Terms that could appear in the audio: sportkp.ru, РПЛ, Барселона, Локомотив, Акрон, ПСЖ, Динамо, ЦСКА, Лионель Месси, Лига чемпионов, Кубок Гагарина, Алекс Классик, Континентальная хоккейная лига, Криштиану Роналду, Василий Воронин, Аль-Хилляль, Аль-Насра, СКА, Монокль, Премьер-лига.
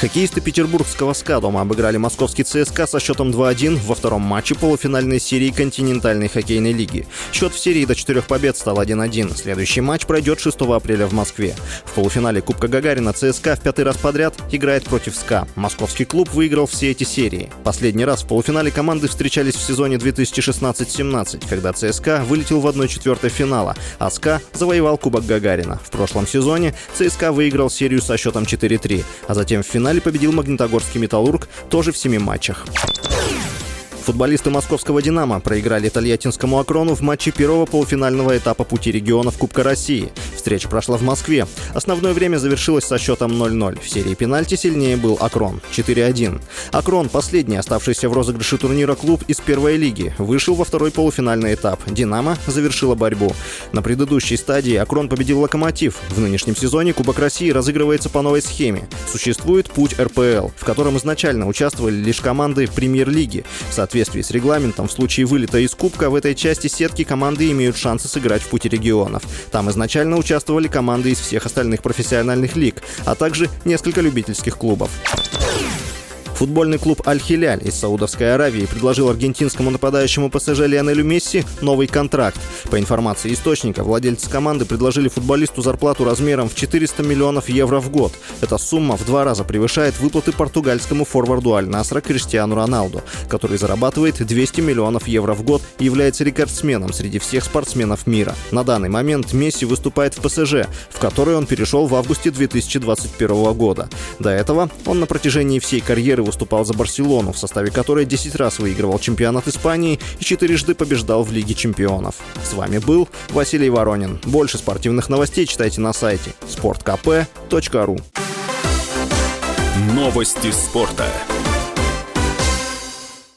Хоккеисты петербургского СКА дома обыграли московский ЦСКА со счетом 2-1 во втором матче полуфинальной серии Континентальной хоккейной лиги. Счет в серии до 4 побед стал 1-1. Следующий матч пройдет 6 апреля в Москве. В полуфинале Кубка Гагарина ЦСКА в 5-й раз подряд играет против СКА. Московский клуб выиграл все эти серии. Последний раз в полуфинале команды встречались в сезоне 2016-17, когда ЦСКА вылетел в 1/4 финала, а СКА завоевал Кубок Гагарина. В прошлом сезоне ЦСКА выиграл серию со счетом 4-3, а затем в финале победил магнитогорский «Металлург» тоже в 7 матчах. Футболисты московского «Динамо» проиграли тольяттинскому «Акрону» в матче первого полуфинального этапа пути регионов Кубка России. Встреча прошла в Москве. Основное время завершилось со счетом 0-0. В серии пенальти сильнее был «Акрон» — 4-1. «Акрон» — последний оставшийся в розыгрыше турнира клуб из первой лиги. Вышел во второй полуфинальный этап. «Динамо» завершила борьбу. На предыдущей стадии «Акрон» победил «Локомотив». В нынешнем сезоне Кубок России разыгрывается по новой схеме. Существует путь РПЛ, в котором изначально участвовали лишь команды Премьер-лиги. В соответствии с регламентом, в случае вылета из Кубка в этой части сетки команды имеют шансы сыграть в пути регионов. Там изначально участвовали команды из всех остальных профессиональных лиг, а также несколько любительских клубов. Футбольный клуб «Аль-Хилляль» из Саудовской Аравии предложил аргентинскому нападающему ПСЖ Лионелю Месси новый контракт. По информации источника, владельцы команды предложили футболисту зарплату размером в 400 миллионов евро в год. Эта сумма в 2 раза превышает выплаты португальскому форварду Аль-Насра Криштиану Роналду, который зарабатывает 200 миллионов евро в год и является рекордсменом среди всех спортсменов мира. На данный момент Месси выступает в ПСЖ, в который он перешел в августе 2021 года. До этого он на протяжении всей карьеры выступал за Барселону, в составе которой 10 раз выигрывал чемпионат Испании и 4-ды побеждал в Лиге чемпионов. С вами был Василий Воронин. Больше спортивных новостей читайте на сайте sportkp.ru. Новости спорта.